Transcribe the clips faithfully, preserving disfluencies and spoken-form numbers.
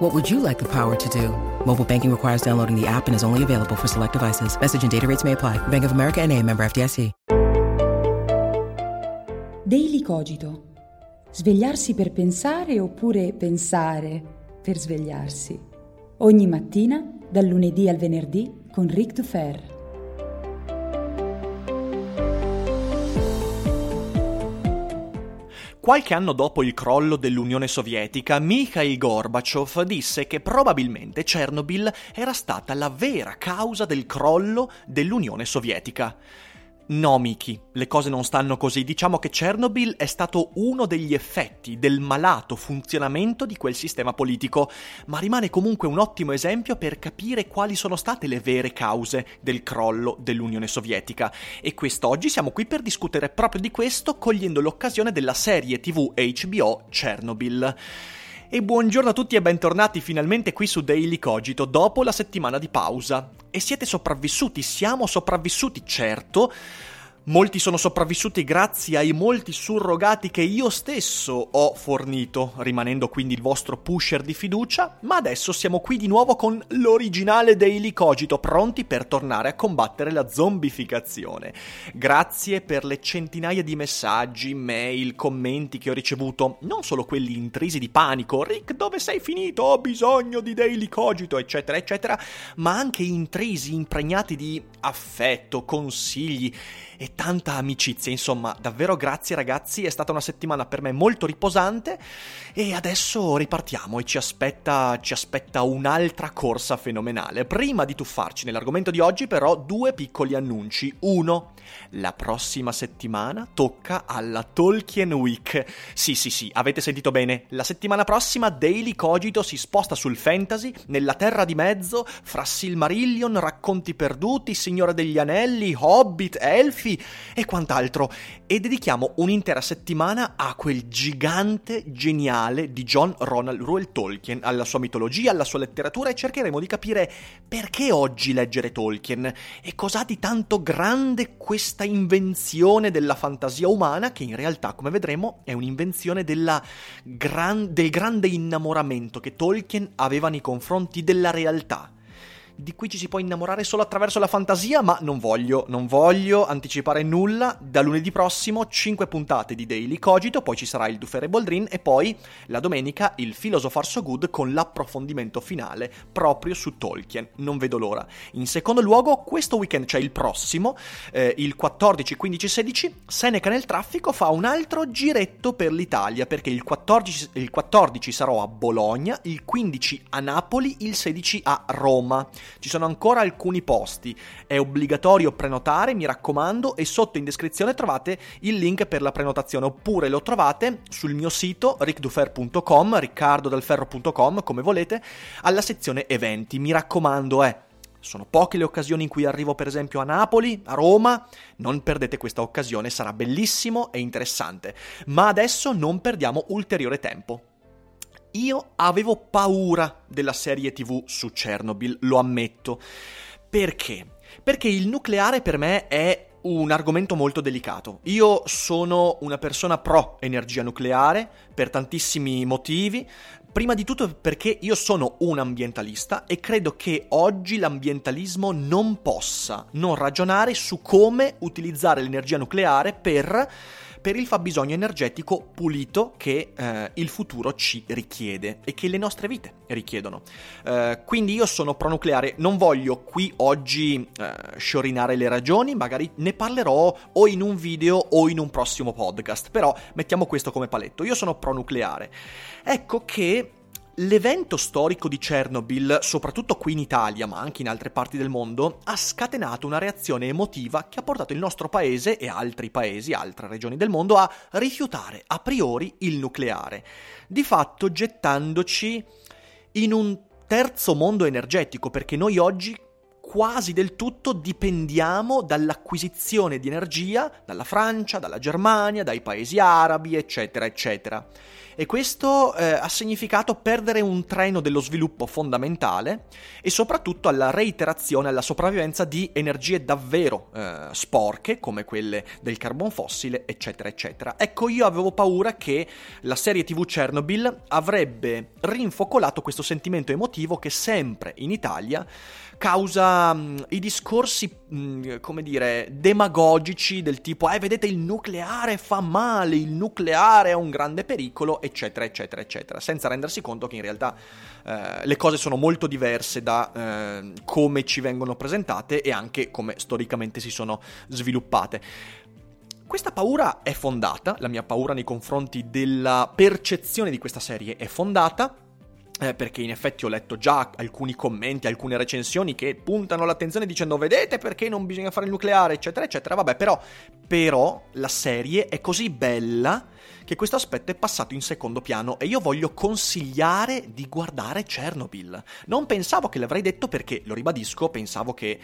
What would you like the power to do? Mobile banking requires downloading the app and is only available for select devices. Message and data rates may apply. Bank of America N A, member F D I C. Daily Cogito. Svegliarsi per pensare oppure pensare per svegliarsi. Ogni mattina, dal lunedì al venerdì, con Rick DuFer. Qualche anno dopo il crollo dell'Unione Sovietica, Mikhail Gorbaciov disse che probabilmente Chernobyl era stata la vera causa del crollo dell'Unione Sovietica. No, Miki, le cose non stanno così. Diciamo che Chernobyl è stato uno degli effetti del malato funzionamento di quel sistema politico, ma rimane comunque un ottimo esempio per capire quali sono state le vere cause del crollo dell'Unione Sovietica. E quest'oggi siamo qui per discutere proprio di questo, cogliendo l'occasione della serie tivù H B O Chernobyl. E buongiorno a tutti e bentornati finalmente qui su Daily Cogito, dopo la settimana di pausa. E siete sopravvissuti, siamo sopravvissuti, certo. Molti sono sopravvissuti grazie ai molti surrogati che io stesso ho fornito, rimanendo quindi il vostro pusher di fiducia, ma adesso siamo qui di nuovo con l'originale Daily Cogito, pronti per tornare a combattere la zombificazione. Grazie per le centinaia di messaggi, mail, commenti che ho ricevuto, non solo quelli intrisi di panico, Rick dove sei finito, ho bisogno di Daily Cogito, eccetera eccetera, ma anche intrisi, impregnati di affetto, consigli e tanta amicizia. Insomma, davvero grazie ragazzi, è stata una settimana per me molto riposante e adesso ripartiamo e ci aspetta, ci aspetta un'altra corsa fenomenale. Prima di tuffarci nell'argomento di oggi però due piccoli annunci. Uno, la prossima settimana tocca alla Tolkien Week. Sì sì sì, avete sentito bene, la settimana prossima Daily Cogito si sposta sul fantasy, nella terra di mezzo, fra Silmarillion, Racconti Perduti, Signore degli Anelli, Hobbit, Elfi e quant'altro, e dedichiamo un'intera settimana a quel gigante geniale di John Ronald Reuel Tolkien, alla sua mitologia, alla sua letteratura, e cercheremo di capire perché oggi leggere Tolkien e cos'ha di tanto grande questa invenzione della fantasia umana, che in realtà, come vedremo, è un'invenzione della gran... del grande innamoramento che Tolkien aveva nei confronti della realtà. Di cui ci si può innamorare solo attraverso la fantasia, ma non voglio, non voglio anticipare nulla. Da lunedì prossimo cinque puntate di Daily Cogito, poi ci sarà il Dufer Boldrin e poi la domenica il Filosofar So Good con l'approfondimento finale proprio su Tolkien. Non vedo l'ora. In secondo luogo, questo weekend, cioè il prossimo, eh, il quattordici, quindici, sedici, Seneca Nel Traffico fa un altro giretto per l'Italia, perché il quattordici, il quattordici sarò a Bologna, il quindici a Napoli, il sedici a Roma. Ci sono ancora alcuni posti, è obbligatorio prenotare, mi raccomando, e sotto in descrizione trovate il link per la prenotazione, oppure lo trovate sul mio sito ric dufer punto com, riccardo dal ferro punto com, come volete, alla sezione eventi. Mi raccomando, eh, sono poche le occasioni in cui arrivo per esempio a Napoli, a Roma, non perdete questa occasione, sarà bellissimo e interessante. Ma adesso non perdiamo ulteriore tempo. Io avevo paura della serie tivù su Chernobyl, lo ammetto. Perché? Perché il nucleare per me è un argomento molto delicato. Io sono una persona pro energia nucleare per tantissimi motivi. Prima di tutto perché io sono un ambientalista e credo che oggi l'ambientalismo non possa non ragionare su come utilizzare l'energia nucleare per... per il fabbisogno energetico pulito che eh, il futuro ci richiede e che le nostre vite richiedono. Eh, quindi io sono pronucleare, non voglio qui oggi eh, sciorinare le ragioni, magari ne parlerò o in un video o in un prossimo podcast, però mettiamo questo come paletto, io sono pronucleare. Ecco che l'evento storico di Chernobyl, soprattutto qui in Italia, ma anche in altre parti del mondo, ha scatenato una reazione emotiva che ha portato il nostro paese e altri paesi, altre regioni del mondo, a rifiutare a priori il nucleare, di fatto gettandoci in un terzo mondo energetico, perché noi oggi quasi del tutto dipendiamo dall'acquisizione di energia dalla Francia, dalla Germania, dai paesi arabi, eccetera, eccetera. E questo eh, ha significato perdere un treno dello sviluppo fondamentale e soprattutto alla reiterazione, alla sopravvivenza di energie davvero eh, sporche, come quelle del carbon fossile, eccetera, eccetera. Ecco, io avevo paura che la serie tivù Chernobyl avrebbe rinfocolato questo sentimento emotivo che sempre in Italia causa mh, i discorsi, mh, come dire, demagogici del tipo «Eh, vedete, il nucleare fa male, il nucleare è un grande pericolo», eccetera, eccetera, eccetera, senza rendersi conto che in realtà eh, le cose sono molto diverse da eh, come ci vengono presentate e anche come storicamente si sono sviluppate. Questa paura è fondata, la mia paura nei confronti della percezione di questa serie è fondata, eh, perché in effetti ho letto già alcuni commenti, alcune recensioni che puntano l'attenzione dicendo «Vedete perché non bisogna fare il nucleare, eccetera, eccetera». Vabbè, però, però la serie è così bella che questo aspetto è passato in secondo piano e io voglio consigliare di guardare Chernobyl. Non pensavo che l'avrei detto perché, lo ribadisco, pensavo che eh,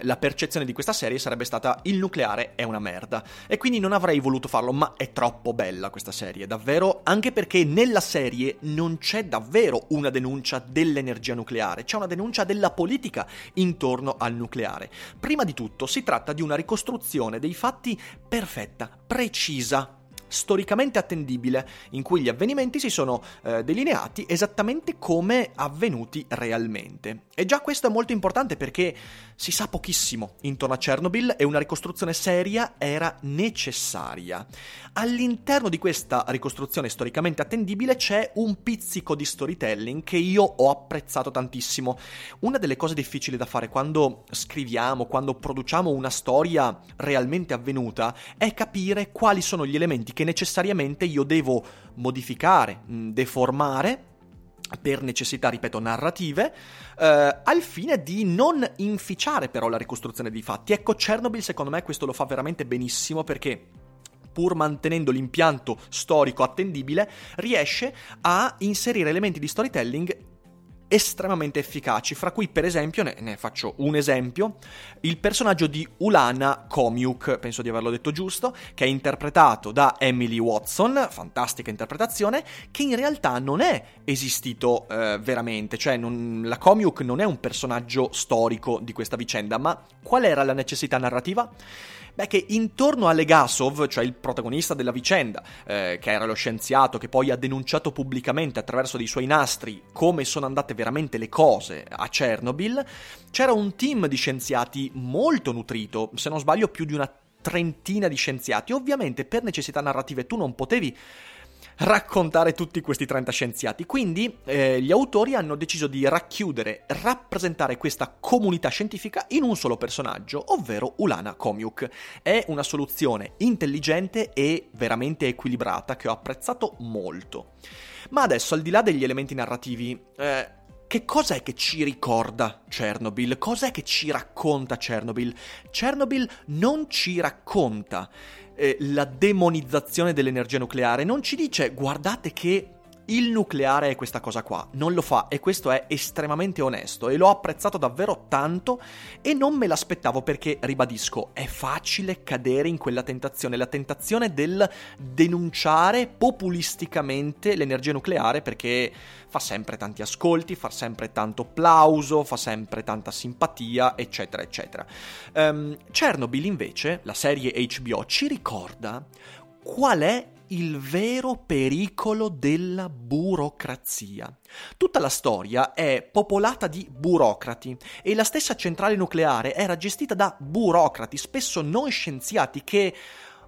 la percezione di questa serie sarebbe stata il nucleare è una merda e quindi non avrei voluto farlo, ma è troppo bella questa serie, davvero, anche perché nella serie non c'è davvero una denuncia dell'energia nucleare, c'è una denuncia della politica intorno al nucleare. Prima di tutto si tratta di una ricostruzione dei fatti perfetta, precisa, storicamente attendibile, in cui gli avvenimenti si sono eh, delineati esattamente come avvenuti realmente. E già questo è molto importante perché si sa pochissimo intorno a Chernobyl e una ricostruzione seria era necessaria. All'interno di questa ricostruzione storicamente attendibile c'è un pizzico di storytelling che io ho apprezzato tantissimo. Una delle cose difficili da fare quando scriviamo, quando produciamo una storia realmente avvenuta, è capire quali sono gli elementi che necessariamente io devo modificare, deformare per necessità, ripeto, narrative, eh, al fine di non inficiare però la ricostruzione dei fatti. Ecco, Chernobyl secondo me questo lo fa veramente benissimo perché pur mantenendo l'impianto storico attendibile riesce a inserire elementi di storytelling estremamente efficaci, fra cui per esempio, ne, ne faccio un esempio, il personaggio di Ulana Khomyuk, penso di averlo detto giusto, che è interpretato da Emily Watson, fantastica interpretazione, che in realtà non è esistito eh, veramente, cioè non, la Khomyuk non è un personaggio storico di questa vicenda, ma qual era la necessità narrativa? Beh, che intorno a Legasov, cioè il protagonista della vicenda, eh, che era lo scienziato che poi ha denunciato pubblicamente attraverso dei suoi nastri come sono andate veramente le cose a Chernobyl, c'era un team di scienziati molto nutrito, se non sbaglio più di una trentina di scienziati. Ovviamente per necessità narrative tu non potevi raccontare tutti questi trenta scienziati, quindi eh, gli autori hanno deciso di racchiudere, rappresentare questa comunità scientifica in un solo personaggio, ovvero Ulana Khomyuk. È una soluzione intelligente e veramente equilibrata che ho apprezzato molto. Ma adesso, al di là degli elementi narrativi, eh, che cos'è che ci ricorda Chernobyl? Cos'è che ci racconta Chernobyl? Chernobyl non ci racconta eh, la demonizzazione dell'energia nucleare, non ci dice guardate che il nucleare è questa cosa qua, non lo fa, e questo è estremamente onesto e l'ho apprezzato davvero tanto e non me l'aspettavo perché, ribadisco, è facile cadere in quella tentazione, la tentazione del denunciare populisticamente l'energia nucleare perché fa sempre tanti ascolti, fa sempre tanto plauso, fa sempre tanta simpatia, eccetera, eccetera. Um, Chernobyl invece, la serie H B O, ci ricorda qual è il vero pericolo della burocrazia. Tutta la storia è popolata di burocrati e la stessa centrale nucleare era gestita da burocrati, spesso non scienziati, che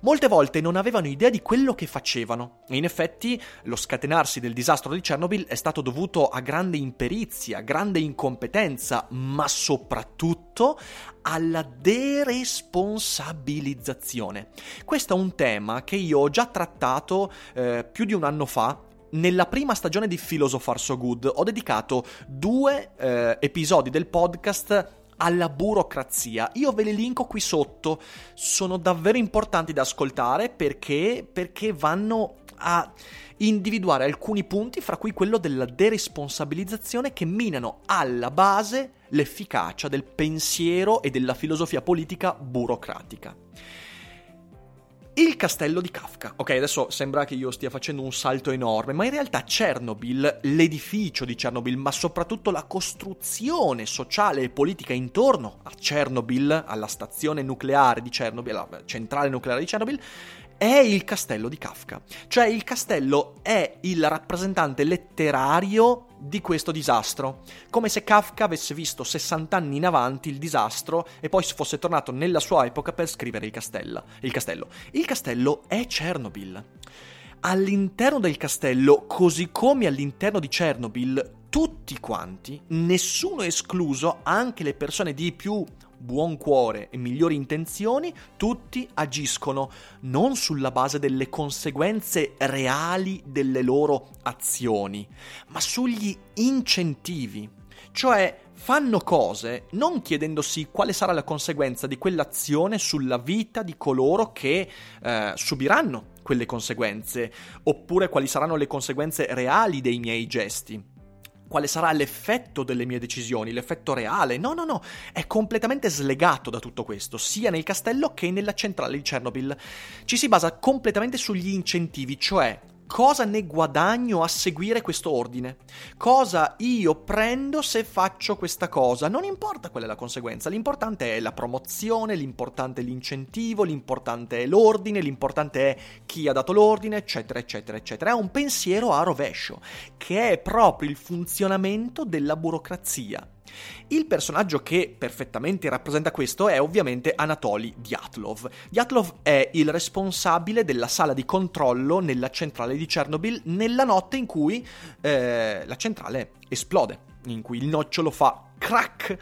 molte volte non avevano idea di quello che facevano. In effetti, lo scatenarsi del disastro di Chernobyl è stato dovuto a grande imperizia, grande incompetenza, ma soprattutto alla deresponsabilizzazione. Questo è un tema che io ho già trattato eh, più di un anno fa. Nella prima stagione di Filosofar So Good ho dedicato due eh, episodi del podcast alla burocrazia. Io ve le linko qui sotto, sono davvero importanti da ascoltare perché, perché vanno a individuare alcuni punti, fra cui quello della deresponsabilizzazione, che minano alla base l'efficacia del pensiero e della filosofia politica burocratica. Il castello di Kafka. Ok, adesso sembra che io stia facendo un salto enorme, ma in realtà Chernobyl, l'edificio di Chernobyl, ma soprattutto la costruzione sociale e politica intorno a Chernobyl, alla stazione nucleare di Chernobyl, alla centrale nucleare di Chernobyl, è il castello di Kafka. Cioè il castello è il rappresentante letterario di questo disastro, come se Kafka avesse visto sessanta anni in avanti il disastro e poi fosse tornato nella sua epoca per scrivere il castello. Il castello, il castello è Chernobyl. All'interno del castello, così come all'interno di Chernobyl, tutti quanti, nessuno escluso, anche le persone di più buon cuore e migliori intenzioni, tutti agiscono non sulla base delle conseguenze reali delle loro azioni, ma sugli incentivi. Cioè fanno cose non chiedendosi quale sarà la conseguenza di quell'azione sulla vita di coloro che eh, subiranno quelle conseguenze, oppure quali saranno le conseguenze reali dei miei gesti. Quale sarà l'effetto delle mie decisioni, l'effetto reale? No, no, no, è completamente slegato da tutto questo, sia nel castello che nella centrale di Chernobyl. Ci si basa completamente sugli incentivi, cioè cosa ne guadagno a seguire questo ordine? Cosa io prendo se faccio questa cosa? Non importa qual è la conseguenza, l'importante è la promozione, l'importante è l'incentivo, l'importante è l'ordine, l'importante è chi ha dato l'ordine, eccetera, eccetera, eccetera. È un pensiero a rovescio, che è proprio il funzionamento della burocrazia. Il personaggio che perfettamente rappresenta questo è ovviamente Anatoly Dyatlov. Dyatlov è il responsabile della sala di controllo nella centrale di Chernobyl nella notte in cui eh, la centrale esplode, in cui il nocciolo fa crack.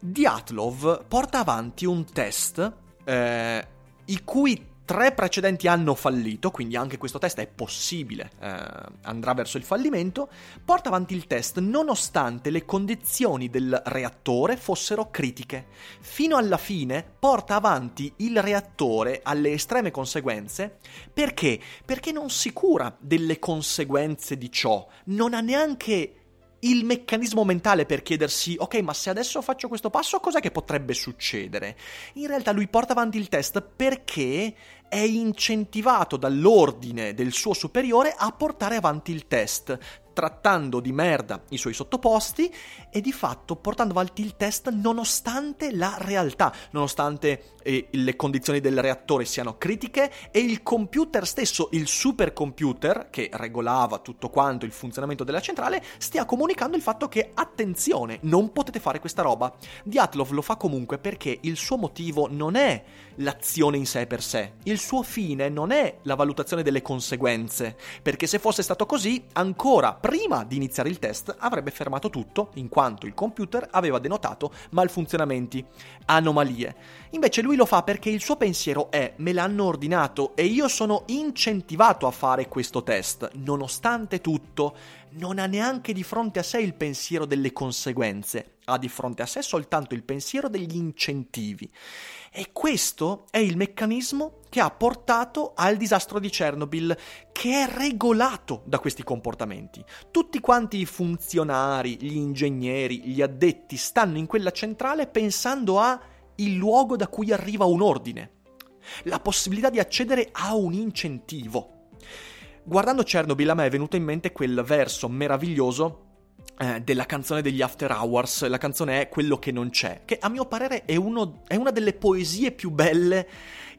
Dyatlov porta avanti un test eh, i cui tre precedenti hanno fallito, quindi anche questo test è possibile, eh, andrà verso il fallimento. Porta avanti il test nonostante le condizioni del reattore fossero critiche. Fino alla fine porta avanti il reattore alle estreme conseguenze. Perché? Perché non si cura delle conseguenze di ciò, non ha neanche il meccanismo mentale per chiedersi ok, ma se adesso faccio questo passo cos'è che potrebbe succedere? In realtà lui porta avanti il test perché è incentivato dall'ordine del suo superiore a portare avanti il test, trattando di merda i suoi sottoposti e di fatto portando avanti il test nonostante la realtà, nonostante eh, le condizioni del reattore siano critiche e il computer stesso, il supercomputer che regolava tutto quanto il funzionamento della centrale, stia comunicando il fatto che attenzione, non potete fare questa roba. Dyatlov lo fa comunque perché il suo motivo non è l'azione in sé per sé, il suo fine non è la valutazione delle conseguenze, perché se fosse stato così ancora prima di iniziare il test avrebbe fermato tutto, in quanto il computer aveva denotato malfunzionamenti, anomalie. Invece lui lo fa perché il suo pensiero è: me l'hanno ordinato e io sono incentivato a fare questo test. Nonostante tutto, non ha neanche di fronte a sé il pensiero delle conseguenze, ha di fronte a sé soltanto il pensiero degli incentivi. E questo è il meccanismo che ha portato al disastro di Chernobyl, che è regolato da questi comportamenti. Tutti quanti i funzionari, gli ingegneri, gli addetti stanno in quella centrale pensando a il luogo da cui arriva un ordine, la possibilità di accedere a un incentivo. Guardando Chernobyl a me è venuto in mente quel verso meraviglioso eh, della canzone degli After Hours, la canzone è Quello che non c'è, che a mio parere è, uno, è una delle poesie più belle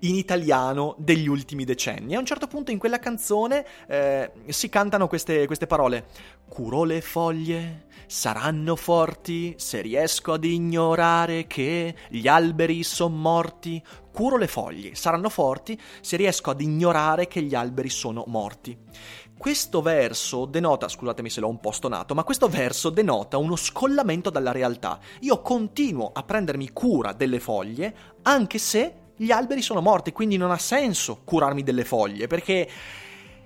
in italiano degli ultimi decenni. A un certo punto in quella canzone eh, si cantano queste, queste parole: curo le foglie, saranno forti, se riesco ad ignorare che gli alberi son morti. Curo le foglie, saranno forti, se riesco ad ignorare che gli alberi sono morti. Questo verso denota, scusatemi se l'ho un po' stonato, ma questo verso denota uno scollamento dalla realtà. Io continuo a prendermi cura delle foglie, anche se gli alberi sono morti, quindi non ha senso curarmi delle foglie, perché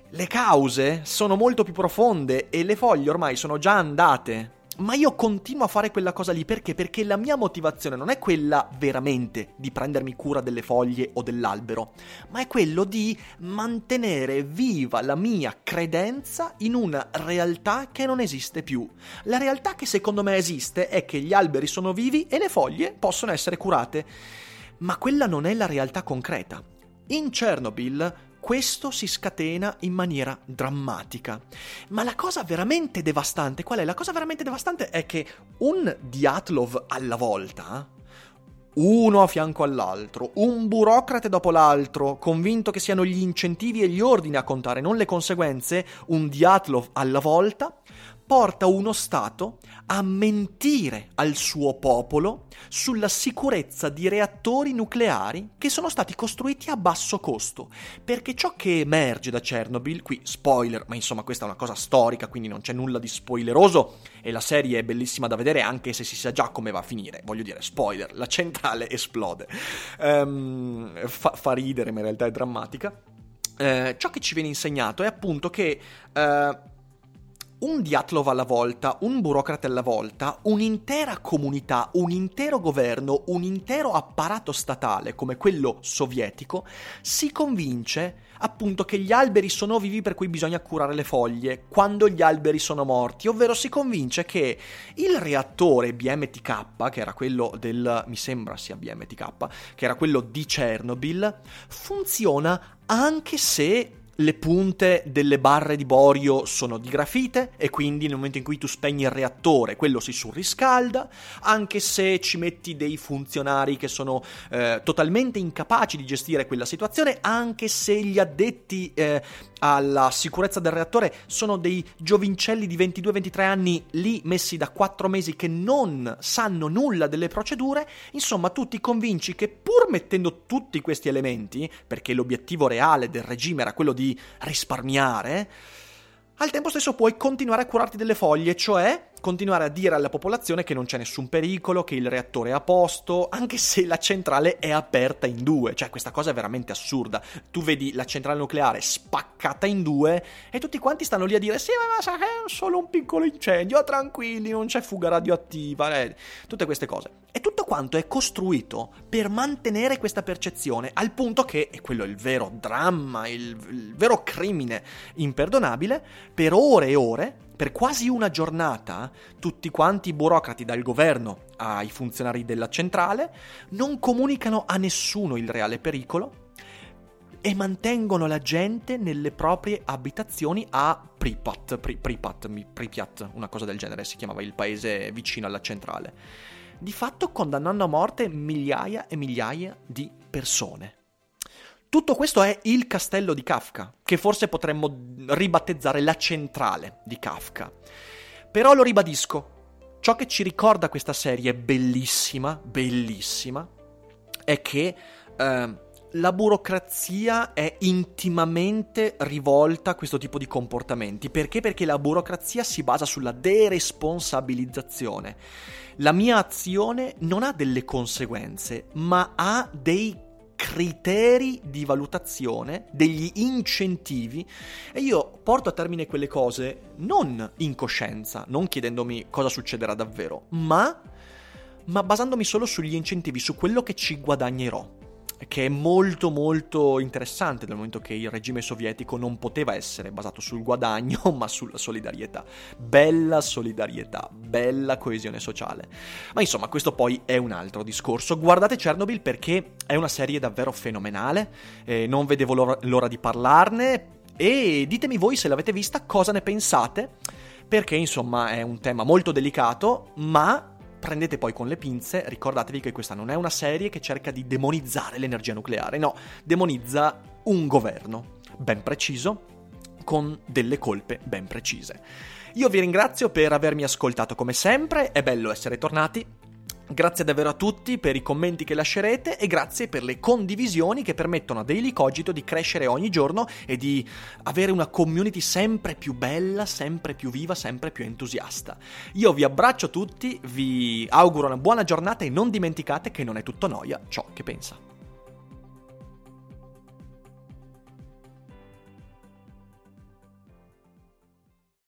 le cause sono molto più profonde e le foglie ormai sono già andate. ma io continuo a fare quella cosa lì perché? Perché la mia motivazione non è quella veramente di prendermi cura delle foglie o dell'albero, ma è quello di mantenere viva la mia credenza in una realtà che non esiste più. La realtà che secondo me esiste è che gli alberi sono vivi e le foglie possono essere curate, ma quella non è la realtà concreta. In Chernobyl questo si scatena in maniera drammatica. Ma la cosa veramente devastante, qual è? La cosa veramente devastante è che un Dyatlov alla volta, uno a fianco all'altro, un burocrate dopo l'altro, convinto che siano gli incentivi e gli ordini a contare, non le conseguenze, un Dyatlov alla volta porta uno Stato a mentire al suo popolo sulla sicurezza di reattori nucleari che sono stati costruiti a basso costo, perché ciò che emerge da Chernobyl, qui spoiler, ma insomma questa è una cosa storica, quindi non c'è nulla di spoileroso e la serie è bellissima da vedere anche se si sa già come va a finire, voglio dire, spoiler, la centrale esplode, um, fa, fa ridere ma in realtà è drammatica. Uh, ciò che ci viene insegnato è appunto che uh, un Dyatlov alla volta, un burocrate alla volta, un'intera comunità, un intero governo, un intero apparato statale come quello sovietico si convince appunto che gli alberi sono vivi per cui bisogna curare le foglie quando gli alberi sono morti, ovvero si convince che il reattore B M T K, che era quello del, mi sembra sia B M T K, che era quello di Chernobyl, funziona anche se le punte delle barre di borio sono di grafite e quindi nel momento in cui tu spegni il reattore quello si surriscalda, anche se ci metti dei funzionari che sono eh, totalmente incapaci di gestire quella situazione, anche se gli addetti eh, alla sicurezza del reattore sono dei giovincelli di ventidue ventitré anni lì messi da quattro mesi che non sanno nulla delle procedure. Insomma, tu ti convinci che pur mettendo tutti questi elementi, perché l'obiettivo reale del regime era quello di risparmiare, al tempo stesso puoi continuare a curarti delle foglie, cioè continuare a dire alla popolazione che non c'è nessun pericolo, che il reattore è a posto, anche se la centrale è aperta in due. Cioè, questa cosa è veramente assurda. Tu vedi la centrale nucleare spaccata in due e tutti quanti stanno lì a dire sì, ma è solo un piccolo incendio, tranquilli, non c'è fuga radioattiva, eh. Tutte queste cose. E tutto quanto è costruito per mantenere questa percezione, al punto che, e quello è il vero dramma, il, il vero crimine imperdonabile, per ore e ore, per quasi una giornata, tutti quanti i burocrati, dal governo ai funzionari della centrale, non comunicano a nessuno il reale pericolo e mantengono la gente nelle proprie abitazioni a Pripyat, Pripyat, Pripyat, una cosa del genere, si chiamava il paese vicino alla centrale, di fatto condannando a morte migliaia e migliaia di persone. Tutto questo è il castello di Kafka, che forse potremmo ribattezzare la centrale di Kafka. Però lo ribadisco, ciò che ci ricorda questa serie bellissima, bellissima, è che eh, la burocrazia è intimamente rivolta a questo tipo di comportamenti. Perché? Perché la burocrazia si basa sulla deresponsabilizzazione. La mia azione non ha delle conseguenze, ma ha dei criteri di valutazione, degli incentivi, e io porto a termine quelle cose non in coscienza, non chiedendomi cosa succederà davvero, ma, ma basandomi solo sugli incentivi, su quello che ci guadagnerò, che è molto molto interessante dal momento che il regime sovietico non poteva essere basato sul guadagno ma sulla solidarietà. Bella solidarietà, bella coesione sociale. Ma insomma, questo poi è un altro discorso. Guardate Chernobyl perché è una serie davvero fenomenale, eh, non vedevo l'ora, l'ora di parlarne, e ditemi voi se l'avete vista cosa ne pensate, perché insomma è un tema molto delicato, ma prendete poi con le pinze, ricordatevi che questa non è una serie che cerca di demonizzare l'energia nucleare, no, demonizza un governo ben preciso, con delle colpe ben precise. Io vi ringrazio per avermi ascoltato come sempre, è bello essere tornati, grazie davvero a tutti per i commenti che lascerete e grazie per le condivisioni che permettono a Daily Cogito di crescere ogni giorno e di avere una community sempre più bella, sempre più viva, sempre più entusiasta. Io vi abbraccio tutti, vi auguro una buona giornata e non dimenticate che non è tutto noia ciò che pensa.